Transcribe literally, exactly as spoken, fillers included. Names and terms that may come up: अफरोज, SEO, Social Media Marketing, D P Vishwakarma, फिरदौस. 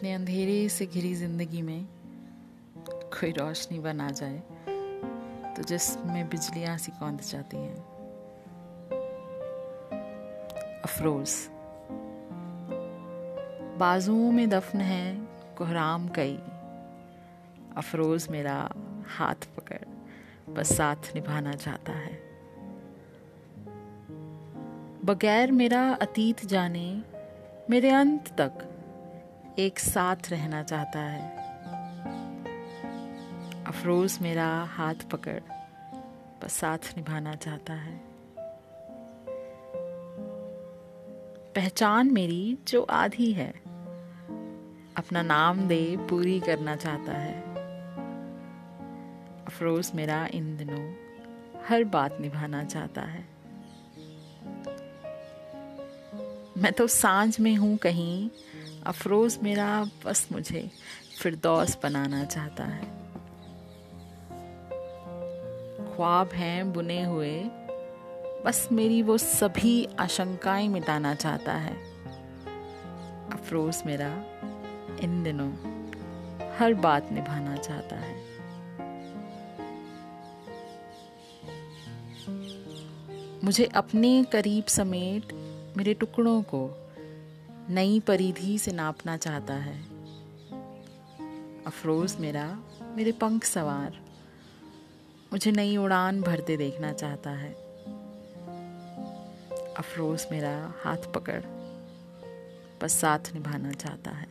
इतने अंधेरे से घिरी ज़िंदगी में कोई रोशनी बन आ जाए तो जिसमें बिजलियाँ सी कौंध जाती हैं। अफरोज। बाजुओं में दफन है कोहराम कई, अफरोज मेरा हाथ पकड़ बस साथ निभाना चाहता है। बगैर मेरा अतीत जाने मेरे अंत तक एक साथ रहना चाहता है। अफरोज मेरा हाथ पकड़ बस साथ निभाना चाहता है। पहचान मेरी जो आधी है, अपना नाम दे पूरी करना चाहता है। अफरोज मेरा इन दिनों हर बात निभाना चाहता है। मैं तो सांझ में हूँ कहीं, अफरोज मेरा बस मुझे फिरदौस बनाना चाहता है। ख्वाब हैं बुने हुए, बस मेरी वो सभी आशंकाएं मिटाना चाहता है। अफरोज मेरा इन दिनों हर बात निभाना चाहता है। मुझे अपने करीब समेट मेरे टुकड़ों को नई परिधि से नापना चाहता है। अफरोज मेरा मेरे पंख सवार मुझे नई उड़ान भरते देखना चाहता है। अफरोज मेरा हाथ पकड़ बस साथ निभाना चाहता है।